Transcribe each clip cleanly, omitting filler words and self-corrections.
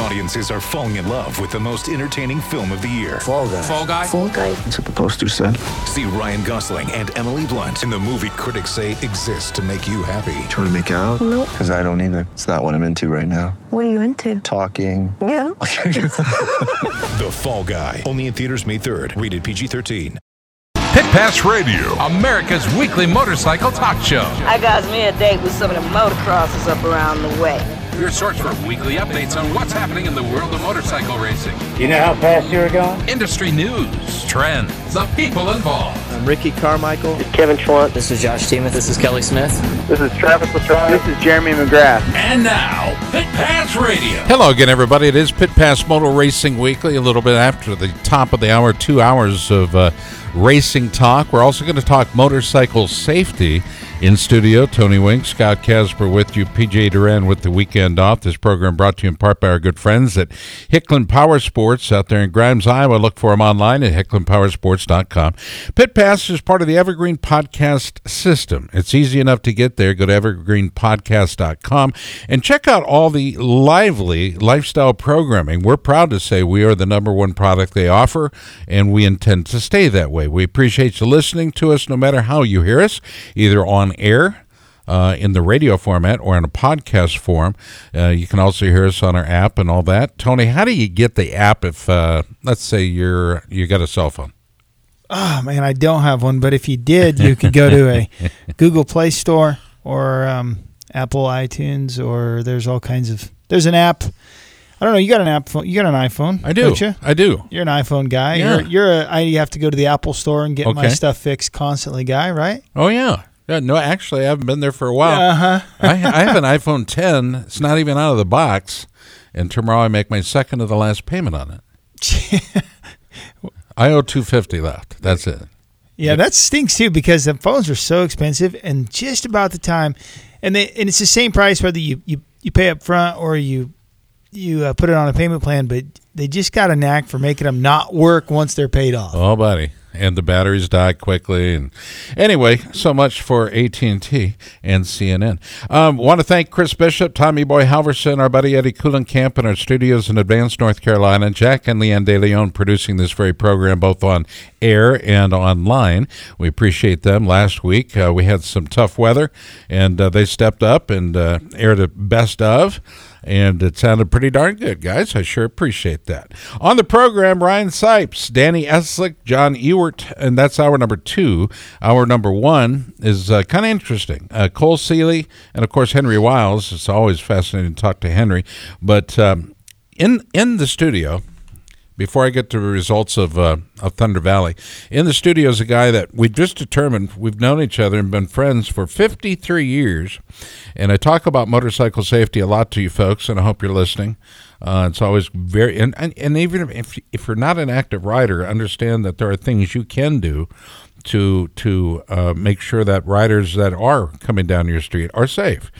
Audiences are falling in love with the most entertaining film of the year. Fall Guy. Fall Guy. Fall Guy. That's what the poster said. See Ryan Gosling and Emily Blunt in the movie critics say exists to make you happy. Trying to make it out? Nope. Because I don't either. It's not what I'm into right now. What are you into? Talking. Yeah. The Fall Guy. Only in theaters May 3rd. Rated PG-13. Pit Pass Radio, America's weekly motorcycle talk show. I got me a date with some of the motocrossers up around the way. Your source for weekly updates on what's happening in the world of motorcycle racing. You know how fast you're going? Industry news, trends, the people involved. I'm Ricky Carmichael. This is Kevin Schwantz. This is Josh Teemath. This is Kelly Smith. This is Travis Pastrana. This is Jeremy McGrath. And now, Pit Pass Radio. Hello again, everybody. It is Pit Pass Motor Racing Weekly. A little bit after the top of the hour, 2 hours of racing talk. We're also going to talk motorcycle safety in studio. Tony Wink, Scott Casper with you, PJ Duran with the weekend off. This program brought to you in part by our good friends at Hicklin Power Sports out there in Grimes, Iowa. Look for them online at hicklinpowersports.com. Pit Pass is part of the Evergreen Podcast system. It's easy enough to get there. Go to evergreenpodcast.com and check out all the lively lifestyle programming. We're proud to say we are the #1 product they offer, and we intend to stay that way. We appreciate you listening to us no matter how you hear us, either on air, in the radio format, or in a podcast form. You can also hear us on our app and all that. Tony, how do you get the app if, let's say, you got a cell phone? Oh, man, I don't have one, but if you did, you could go to a Google Play Store or Apple iTunes, or there's all kinds of – there's an app – I don't know. You got an app. You got an iPhone. I do. Don't you? I do. You're an iPhone guy. Yeah. I have to go to the Apple store and get my stuff fixed constantly guy, right? Oh, yeah. No, actually, I haven't been there for a while. Uh-huh. I have an iPhone 10. It's not even out of the box. And tomorrow I make my second to the last payment on it. I owe $250 left. That's it. Yeah, that stinks, too, because the phones are so expensive and just about the time. And it's the same price whether you pay up front or you put it on a payment plan, but they just got a knack for making them not work once they're paid off. Oh, buddy. And the batteries die quickly. And anyway, so much for AT&T and CNN. Want to thank Chris Bishop, Tommy Boy Halverson, our buddy Eddie Kuhlenkamp, and our studios in Advance, North Carolina, Jack and Leanne De Leon producing this very program both on air and online. We appreciate them. Last week, we had some tough weather, and they stepped up and aired a best of. And it sounded pretty darn good, guys. I sure appreciate that. On the program, Ryan Sipes, Danny Eslick, John Ewert, and that's hour number 2. Hour number 1 is kind of interesting. Cole Seeley and, of course, Henry Wiles. It's always fascinating to talk to Henry. But in the studio, before I get to the results of Thunder Valley, in the studio is a guy that we just determined we've known each other and been friends for 53 years. And I talk about motorcycle safety a lot to you folks, and I hope you're listening. It's always very – and even if you're not an active rider, understand that there are things you can do to make sure that riders that are coming down your street are safe.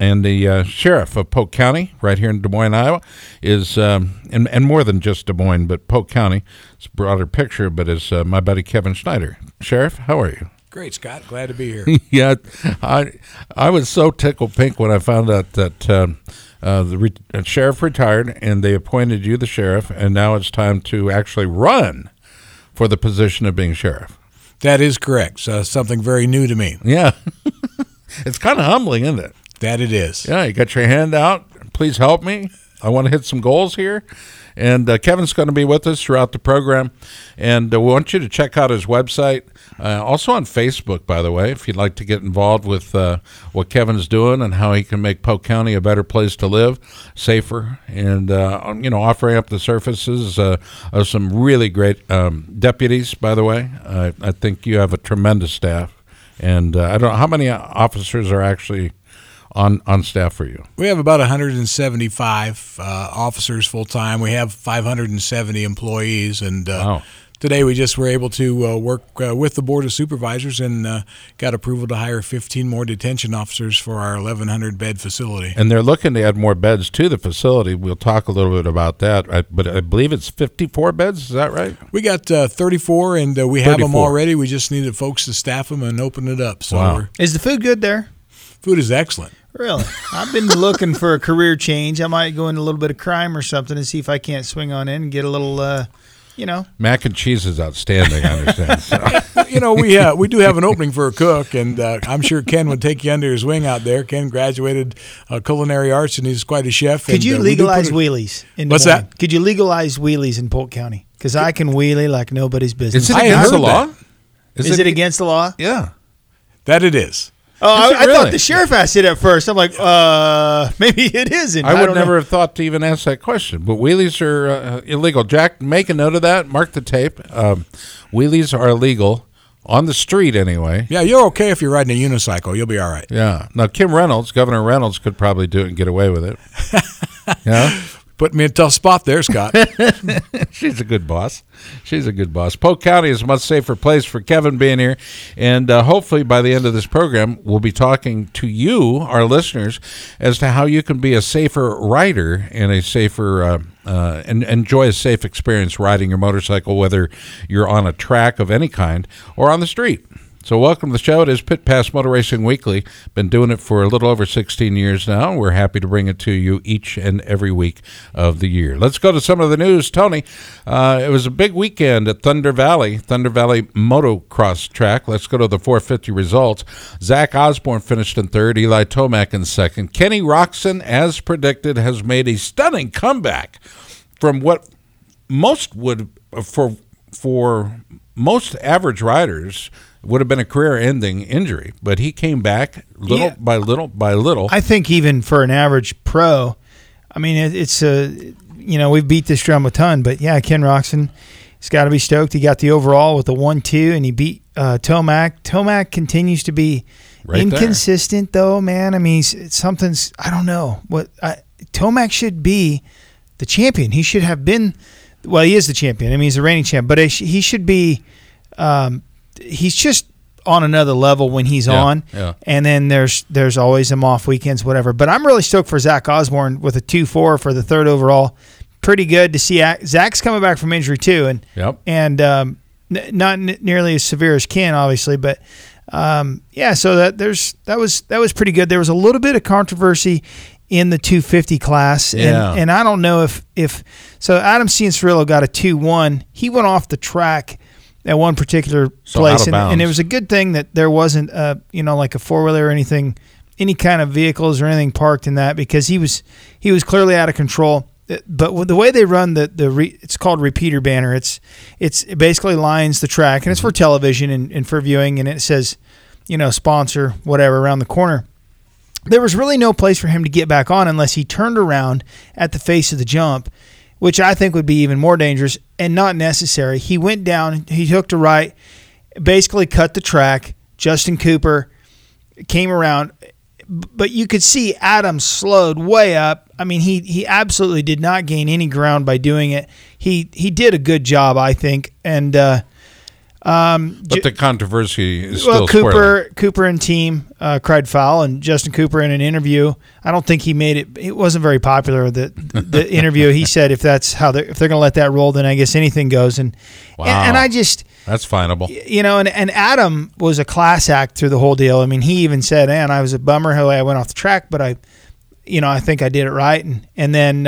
And the sheriff of Polk County, right here in Des Moines, Iowa, is, and more than just Des Moines, but Polk County, it's a broader picture, but is my buddy Kevin Schneider. Sheriff, how are you? Great, Scott. Glad to be here. Yeah, I was so tickled pink when I found out that the sheriff retired and they appointed you the sheriff, and now it's time to actually run for the position of being sheriff. That is correct. So something very new to me. Yeah. It's kind of humbling, isn't it? That it is. Yeah, you got your hand out. Please help me. I want to hit some goals here. And Kevin's going to be with us throughout the program. And we want you to check out his website. Also on Facebook, by the way, if you'd like to get involved with what Kevin's doing and how he can make Polk County a better place to live, safer, and offering up the services of some really great deputies, by the way. I think you have a tremendous staff. And I don't know how many officers are actually on staff for you. We have about 175 officers full-time. We have 570 employees, and wow. today we just were able to work with the Board of Supervisors and got approval to hire 15 more detention officers for our 1,100-bed facility. And they're looking to add more beds to the facility. We'll talk a little bit about that, but I believe it's 54 beds. Is that right? We got 34, and we have them already. We just needed folks to staff them and open it up. So Is the food good there? Food is excellent. Really? I've been looking for a career change. I might go into a little bit of crime or something and see if I can't swing on in and get a little, you know. Mac and cheese is outstanding, I understand. So. You know, we do have an opening for a cook, and I'm sure Ken would take you under his wing out there. Ken graduated culinary arts, and he's quite a chef. Could you legalize wheelies? What's that? Could you legalize wheelies in Polk County? Because I can wheelie like nobody's business. Is it against the law? Is it against the law? Yeah. That it is. Oh, I thought the sheriff asked it at first. I'm like, maybe it isn't. I would never have thought to even ask that question. But wheelies are illegal. Jack, make a note of that. Mark the tape. Wheelies are illegal on the street anyway. Yeah, you're okay if you're riding a unicycle. You'll be all right. Yeah. Now, Kim Reynolds, Governor Reynolds, could probably do it and get away with it. Yeah. Put me in a tough spot there, Scott. She's a good boss. She's a good boss. Polk County is a much safer place for Kevin being here. And hopefully by the end of this program, we'll be talking to you, our listeners, as to how you can be a safer rider and a safer and enjoy a safe experience riding your motorcycle, whether you're on a track of any kind or on the street. So welcome to the show. It is Pit Pass Motor Racing Weekly. Been doing it for a little over 16 years now. We're happy to bring it to you each and every week of the year. Let's go to some of the news. Tony, it was a big weekend at Thunder Valley motocross track. Let's go to the 450 results. Zach Osborne finished in third, Eli Tomac in second. Kenny Roczen, as predicted, has made a stunning comeback from what most would, for most average riders, would have been a career-ending injury, but he came back little by little. I think even for an average pro, I mean, it's a, you know, we've beat this drum a ton, but yeah, Ken Roczen, he's got to be stoked. He got the overall with a 1-2, and he beat Tomac. Tomac continues to be inconsistent, though, man. I mean, something's, I don't know. Tomac should be the champion. He should have been, well, he is the champion. I mean, he's the reigning champ, but he should be he's just on another level when he's on. Yeah. And then there's always him off weekends, whatever. But I'm really stoked for Zach Osborne with a 2-4 for the third overall. Pretty good to see. Zach's coming back from injury too, and not nearly as severe as Ken, obviously, but so that was pretty good. There was a little bit of controversy in the 250 class, and I don't know if so. Adam Ciancerillo got a 2-1. He went off the track at one particular place, and it was a good thing that there wasn't like a four-wheeler or anything, any kind of vehicles or anything parked in that, because he was clearly out of control. But the way they run it's called repeater banner. It basically lines the track, and it's for television and for viewing, and it says, you know, sponsor whatever around the corner. There was really no place for him to get back on unless he turned around at the face of the jump, which I think would be even more dangerous and not necessary. He went down, he hooked a right, basically cut the track. Justin Cooper came around, but you could see Adam slowed way up. I mean, he absolutely did not gain any ground by doing it. He did a good job, I think, and but the controversy is still swirling. Cooper and team cried foul, and Justin Cooper in an interview, I don't think he made it. It wasn't very popular. The interview, he said, if that's how if they're going to let that roll, then I guess anything goes. And I just, that's finable, you know. And Adam was a class act through the whole deal. I mean, he even said, "Man, I was a bummer how I went off the track, but I think I did it right." And then,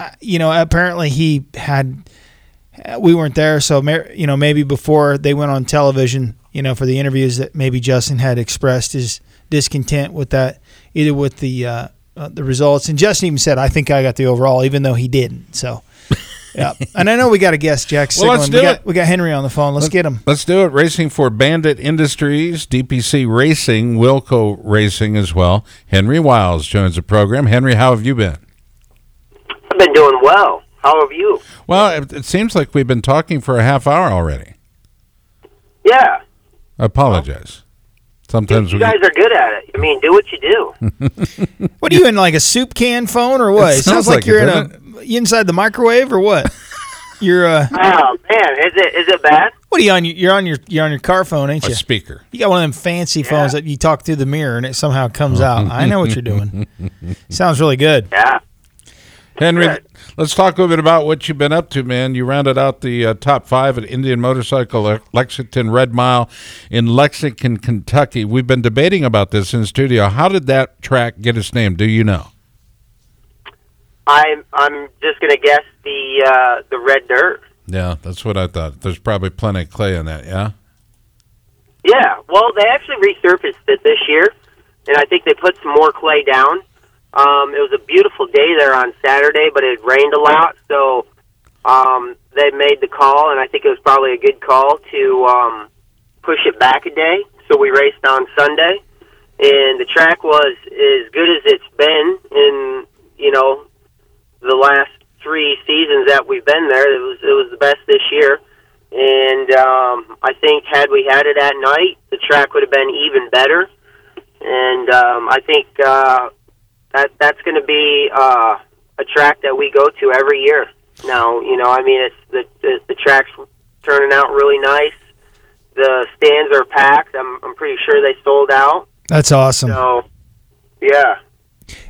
apparently he had. We weren't there, so maybe before they went on television, for the interviews, that maybe Justin had expressed his discontent with that, either with the results. And Justin even said, "I think I got the overall," even though he didn't. So, yeah. And I know we got a guest, Jack. Let's do it. We got Henry on the phone. Let's get him. Let's do it. Racing for Bandit Industries, DPC Racing, Wilco Racing as well. Henry Wiles joins the program. Henry, how have you been? I've been doing well. How are you? Well, it seems like we've been talking for a half hour already. Yeah. I apologize. Sometimes you guys are good at it. I mean, do what you do. What are you in, like a soup can phone or what? It sounds like you're in inside the microwave or what? You're oh man, is it bad? What are you on? You're on your car phone, ain't you? A speaker. You got one of them fancy phones that you talk through the mirror and it somehow comes out. I know what you're doing. Sounds really good. Yeah. Henry, let's talk a little bit about what you've been up to, man. You rounded out the top five at Indian Motorcycle Lexington Red Mile in Lexington, Kentucky. We've been debating about this in the studio. How did that track get its name? Do you know? I'm just going to guess the red dirt. Yeah, that's what I thought. There's probably plenty of clay in that, yeah? Yeah, well, they actually resurfaced it this year, and I think they put some more clay down. It was a beautiful day there on Saturday, but it rained a lot, so they made the call, and I think it was probably a good call to push it back a day. So we raced on Sunday, and the track was as good as it's been in, you know, the last 3 seasons that we've been there. It was the best this year, and I think had we had it at night, the track would have been even better, and I think... That's going to be a track that we go to every year. Now, you know, I mean, it's the track's turning out really nice. The stands are packed. I'm pretty sure they sold out. That's awesome. So, yeah,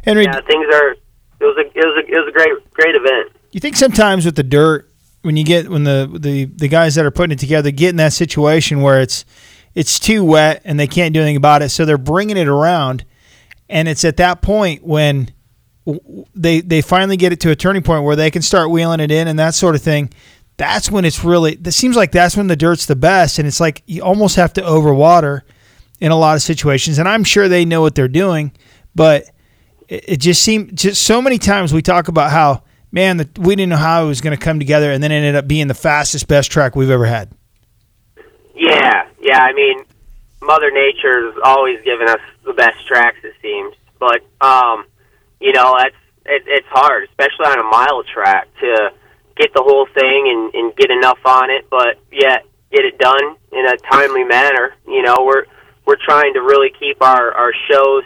Henry, things are. It was a great event. You think sometimes with the dirt, when the guys that are putting it together get in that situation where it's too wet and they can't do anything about it, so they're bringing it around. And it's at that point when they finally get it to a turning point where they can start wheeling it in and that sort of thing. That's when it's really – it seems like that's when the dirt's the best, and it's like you almost have to overwater in a lot of situations. And I'm sure they know what they're doing, but it just seemed – just so many times we talk about how, man, we didn't know how it was going to come together, and then it ended up being the fastest, best track we've ever had. Yeah, I mean – Mother Nature's always given us the best tracks, it seems. But, you know, it's hard, especially on a mile track, to get the whole thing and get enough on it, but yet get it done in a timely manner. You know, we're trying to really keep our shows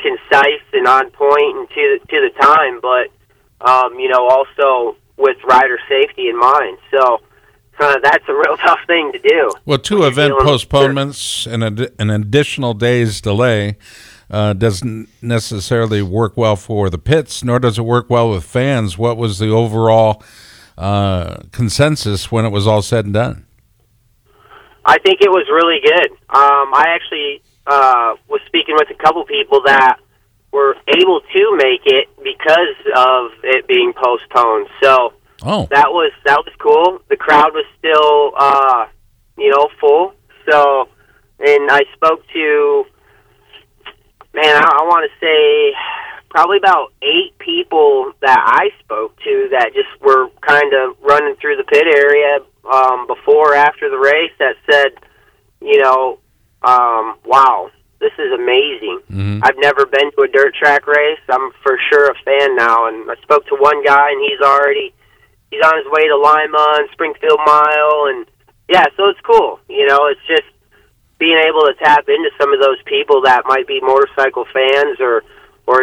concise and on point and to the time, but, you know, also with rider safety in mind. So, that's a real tough thing to do. Well, 2 event postponements and an additional day's delay doesn't necessarily work well for the pits, nor does it work well with fans. What was the overall consensus when it was all said and done? I think it was really good. I actually was speaking with a couple people that were able to make it because of it being postponed. So... Oh, that was cool. The crowd was still, you know, full. So, and I spoke to, man, I want to say probably about 8 people that I spoke to that just were kind of running through the pit area before or after the race that said, you know, wow, this is amazing. Mm-hmm. I've never been to a dirt track race. I'm for sure a fan now. And I spoke to one guy, and he's on his way to Lima and Springfield Mile, and yeah, so it's cool. You know, it's just being able to tap into some of those people that might be motorcycle fans or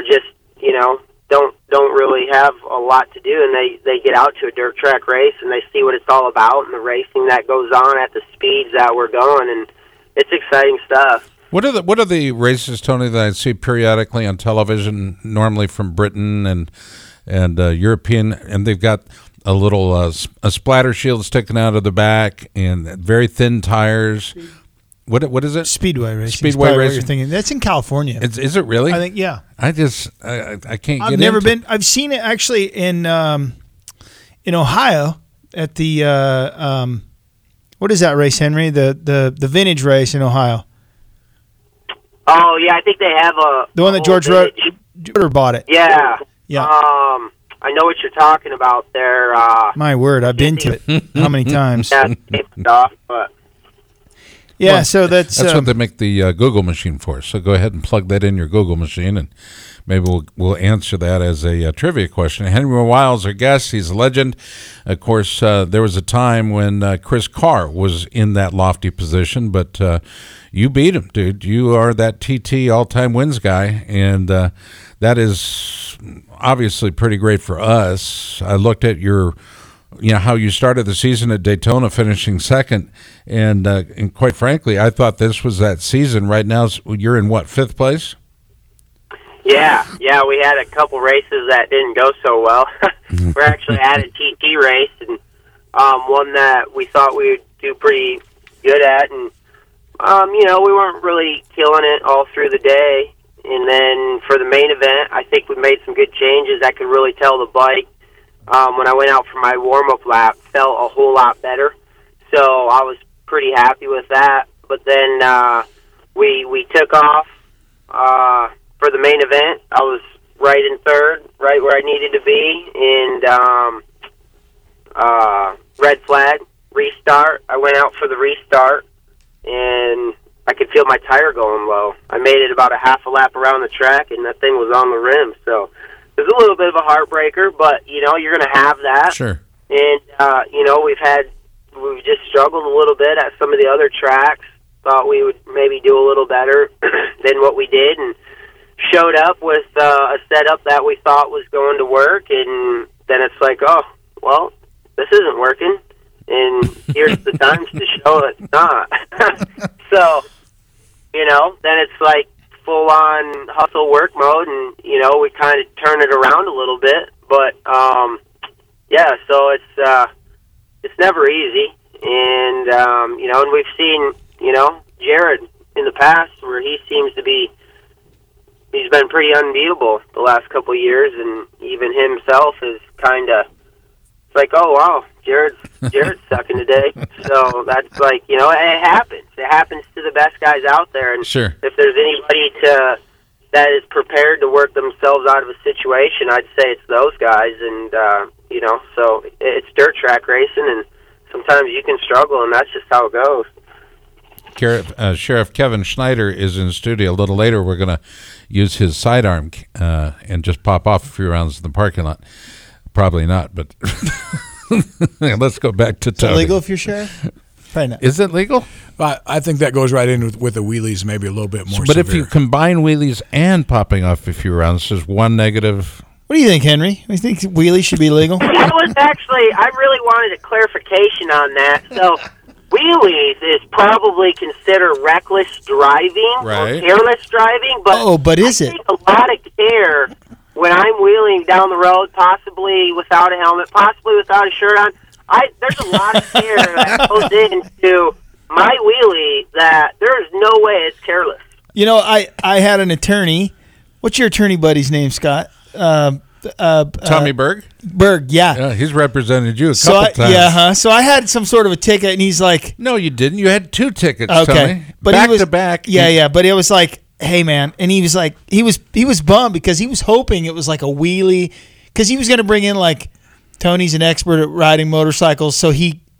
just, you know, don't really have a lot to do, and they get out to a dirt track race and they see what it's all about and the racing that goes on at the speeds that we're going, and it's exciting stuff. What are the races, Tony, that I see periodically on television, normally from Britain and European, and they've got a little a splatter shield sticking out of the back and very thin tires. What is it? Speedway racing. Speedway racing. What you're thinking. That's in California. Is it really? I think, yeah. I can't get into it. I've never been. I've seen it actually in Ohio at the, what is that race, Henry? The vintage race in Ohio. Oh, yeah. I think they have the one that George Rutter bought it. Yeah. I know what you're talking about there. My word, I've been to it how many times? Yeah, well, so that's what they make the Google machine for. So go ahead and plug that in your Google machine, and maybe we'll answer that as a trivia question. Henry Wiles, our guest, he's a legend. Of course, there was a time when Chris Carr was in that lofty position, but you beat him, dude. You are that TT all-time wins guy, and that is obviously pretty great for us. I looked at your you know, how you started the season at Daytona, finishing second, and quite frankly, I thought this was that season. Right now, you're in what, fifth place? Yeah, we had a couple races that didn't go so well. We're actually at a TT race, and one that we thought we would do pretty good at, and you know, we weren't really killing it all through the day. And then for the main event, I think we made some good changes. I could really tell the bike, when I went out for my warm-up lap, felt a whole lot better. So I was pretty happy with that. But then we took off for the main event. I was right in third, right where I needed to be. And red flag, restart. I went out for the restart, and I could feel my tire going low. I made it about a half a lap around the track, and that thing was on the rim. So it was a little bit of a heartbreaker, but, you know, you're going to have that. Sure. And, you know, we've just struggled a little bit at some of the other tracks. Thought we would maybe do a little better than what we did, and showed up with a setup that we thought was going to work, and then it's like, oh, well, this isn't working. And here's the times to show it's not. So, you know, then it's like full-on hustle work mode, and, you know, we kind of turn it around a little bit. But, yeah, so it's never easy. And, you know, and we've seen, you know, Jared in the past, where he seems to be, he's been pretty unbeatable the last couple of years, and even himself is kind of, it's like, oh, wow, Jared's sucking today. So that's like, you know, it happens. It happens to the best guys out there. And sure, if there's anybody that is prepared to work themselves out of a situation, I'd say it's those guys. And, you know, so it's dirt track racing, and sometimes you can struggle, and that's just how it goes. Sheriff Kevin Schneider is in the studio. A little later, we're going to use his sidearm and just pop off a few rounds in the parking lot. Probably not, but let's go back to Tony. Is it legal if you're sheriff? Probably not. Is it legal? Well, I think that goes right in with the wheelies, maybe a little bit more. But severe. If you combine wheelies and popping off a few rounds, there's one negative. What do you think, Henry? You think wheelies should be legal? That was actually, I really wanted a clarification on that. So wheelies is probably considered reckless driving, right, or careless driving. But I think a lot of care. When I'm wheeling down the road, possibly without a helmet, possibly without a shirt on, there's a lot of care that goes into my wheelie that there's no way it's careless. You know, I had an attorney. What's your attorney buddy's name, Scott? Tommy Berg? Berg, yeah. He's represented you a couple times. Yeah, huh? So I had some sort of a ticket, and he's like... No, you didn't. You had two tickets, okay. Tommy. But back to back. Yeah, but it was like... Hey man, and he was like, he was bummed because he was hoping it was like a wheelie, because he was going to bring in like, Tony's an expert at riding motorcycles, so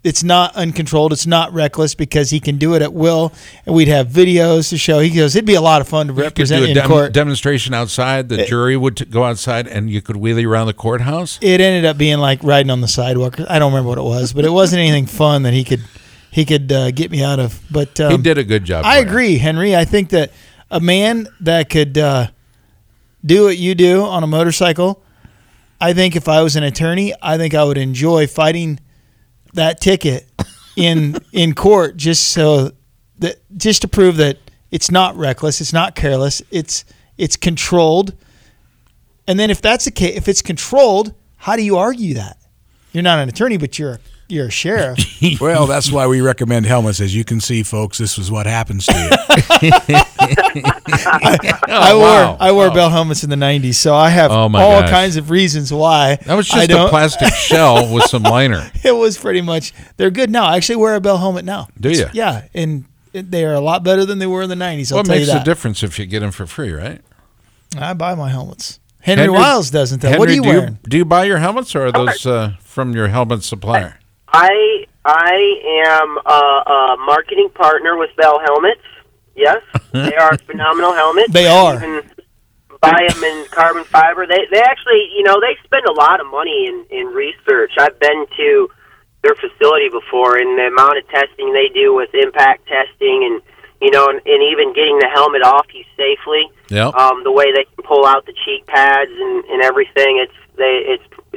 it's not uncontrolled, it's not reckless because he can do it at will, and we'd have videos to show. He goes, it'd be a lot of fun to represent in court. Demonstration outside, the jury would go outside, and you could wheelie around the courthouse. It ended up being like riding on the sidewalk. I don't remember what it was, but it wasn't anything fun that he could get me out of. But he did a good job. I agree, Henry. I think that. A man that could do what you do on a motorcycle, I think if I was an attorney, I think I would enjoy fighting that ticket in court just to prove that it's not reckless, it's not careless, it's controlled. And then if that's the case, if it's controlled, how do you argue that? You're not an attorney, but you're a sheriff. Well, that's why we recommend helmets. As you can see, folks, this is what happens to you. I wore Bell Helmets in the 90s, so I have kinds of reasons why. That was just a plastic shell with some liner. It was pretty much. They're good now. I actually wear a Bell Helmet now. Do you? Yeah, and they are a lot better than they were in the 90s. What makes a difference if you get them for free, right? I buy my helmets. Henry Wiles doesn't, though. Henry, what are you wearing? Do you buy your helmets, or are those from your helmet supplier? I am a marketing partner with Bell Helmets. Yes, they are phenomenal helmets. They are. You can buy them in carbon fiber. They actually, you know, they spend a lot of money in research. I've been to their facility before, and the amount of testing they do with impact testing and you know, and even getting the helmet off you safely. Yep. The way they can pull out the cheek pads and everything, it's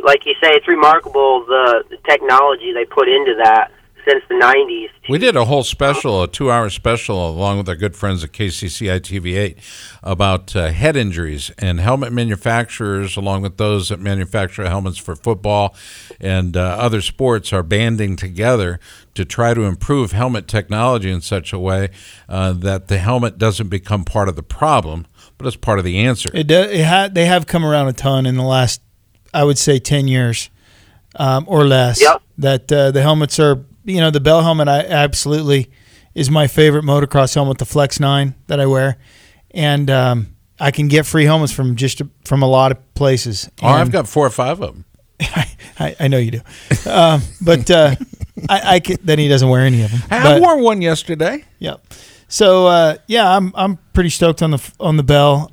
like you say, it's remarkable the technology they put into that since the 90s. We did a whole special, a 2-hour special, along with our good friends at KCCI TV8 about head injuries and helmet manufacturers, along with those that manufacture helmets for football and other sports, are banding together to try to improve helmet technology in such a way that the helmet doesn't become part of the problem, but it's part of the answer. They have come around a ton in the last, I would say, 10 years or less. Yep. That the helmets are... You know, the Bell helmet I absolutely is my favorite motocross helmet, the Flex 9 that I wear. And I can get free helmets from a lot of places. And I've got 4 or 5 of them. I know you do. Then he doesn't wear any of them. I wore one yesterday. Yep. Yeah. So, I'm pretty stoked on the Bell.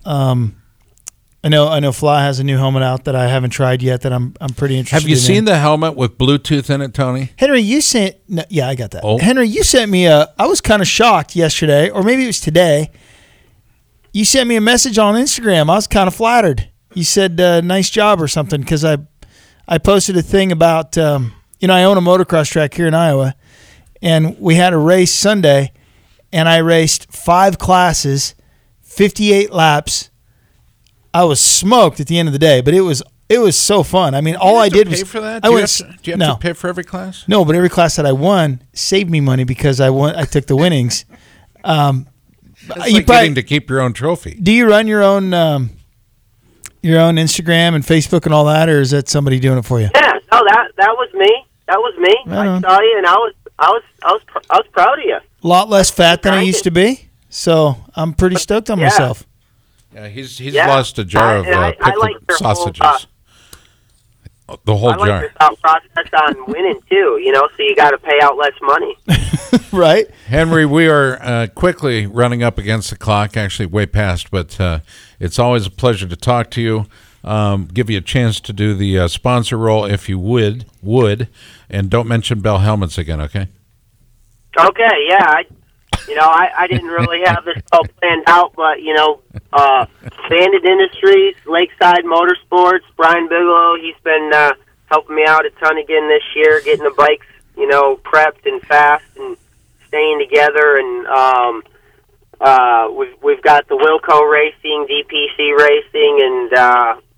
I know Fly has a new helmet out that I haven't tried yet that I'm pretty interested in. Have you seen the helmet with Bluetooth in it, Tony? Henry, you sent... No, yeah, I got that. Oh. Henry, you sent me I was kind of shocked yesterday, or maybe it was today. You sent me a message on Instagram. I was kind of flattered. You said, nice job or something, because I posted a thing about... I own a motocross track here in Iowa, and we had a race Sunday, and I raced 5 classes, 58 laps... I was smoked at the end of the day, but it was so fun. I mean, all I did was... Do you have to pay for that? Do you have to pay for every class? No, but every class that I won saved me money because I took the winnings. It's like getting to keep your own trophy. Do you run your own Instagram and Facebook and all that, or is that somebody doing it for you? Yeah, no, that was me. That was me. I saw you, and I was proud of you. A lot less fat than I used to be, so I'm pretty stoked on myself. Yeah, he's lost a jar of pickled sausages. The whole jar. I like your process on winning, too, so you got to pay out less money. Right? Henry, we are quickly running up against the clock, actually way past, but it's always a pleasure to talk to you. Give you a chance to do the sponsor role if you would, and don't mention Bell Helmets again, okay? Okay, yeah, I didn't really have this all planned out, but, Bandit Industries, Lakeside Motorsports, Brian Bigelow, he's been helping me out a ton again this year, getting the bikes, prepped and fast and staying together. And we've got the Wilco Racing, DPC Racing, and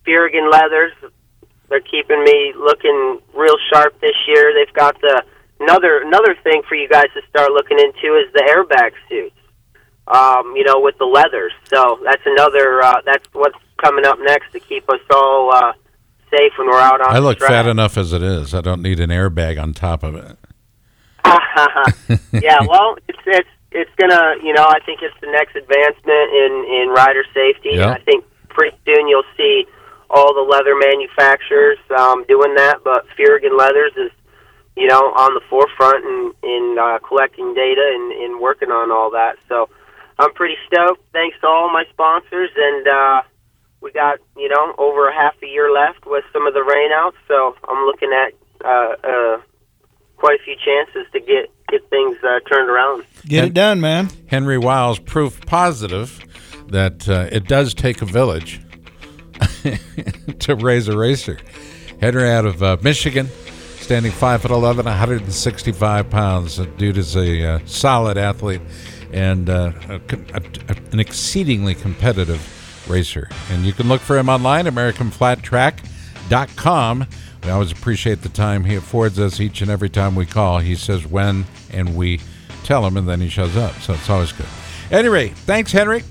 Furygan Leathers. They're keeping me looking real sharp this year. They've got the... Another thing for you guys to start looking into is the airbag suits, with the leathers. So that's that's what's coming up next to keep us all safe when we're out on the track. I look fat enough as it is. I don't need an airbag on top of it. Yeah, well, it's gonna, I think it's the next advancement in rider safety. Yep. I think pretty soon you'll see all the leather manufacturers doing that, but Furygan Leathers is on the forefront and collecting data and working on all that. So I'm pretty stoked. Thanks to all my sponsors. And we got, over a half a year left with some of the rainouts. So I'm looking at quite a few chances to get things turned around. Get it done, man. Henry Wiles, proof positive that it does take a village to raise a racer. Henry out of Michigan. Standing 5'11", 165 pounds. The dude is a solid athlete and an exceedingly competitive racer. And you can look for him online, AmericanFlatTrack.com. We always appreciate the time he affords us each and every time we call. He says when, and we tell him, and then he shows up. So it's always good. Anyway, thanks, Henry.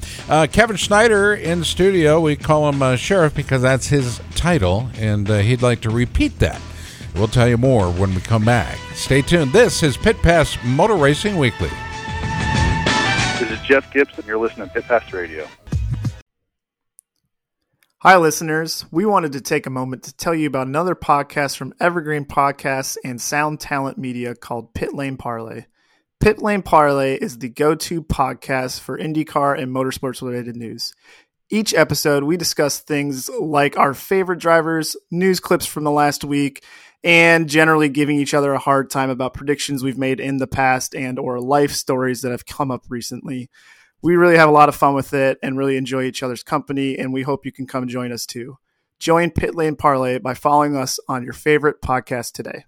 Kevin Schneider in studio. We call him Sheriff because that's his title, and he'd like to repeat that. We'll tell you more when we come back. Stay tuned. This is Pit Pass Motor Racing Weekly. This is Jeff Gibson. You're listening to Pit Pass Radio. Hi, listeners. We wanted to take a moment to tell you about another podcast from Evergreen Podcasts and Sound Talent Media called Pit Lane Parlay. Pit Lane Parlay is the go-to podcast for IndyCar and motorsports-related news. Each episode, we discuss things like our favorite drivers, news clips from the last week, and generally giving each other a hard time about predictions we've made in the past and or life stories that have come up recently. We really have a lot of fun with it and really enjoy each other's company, and we hope you can come join us too. Join Pit Lane Parlay by following us on your favorite podcast today.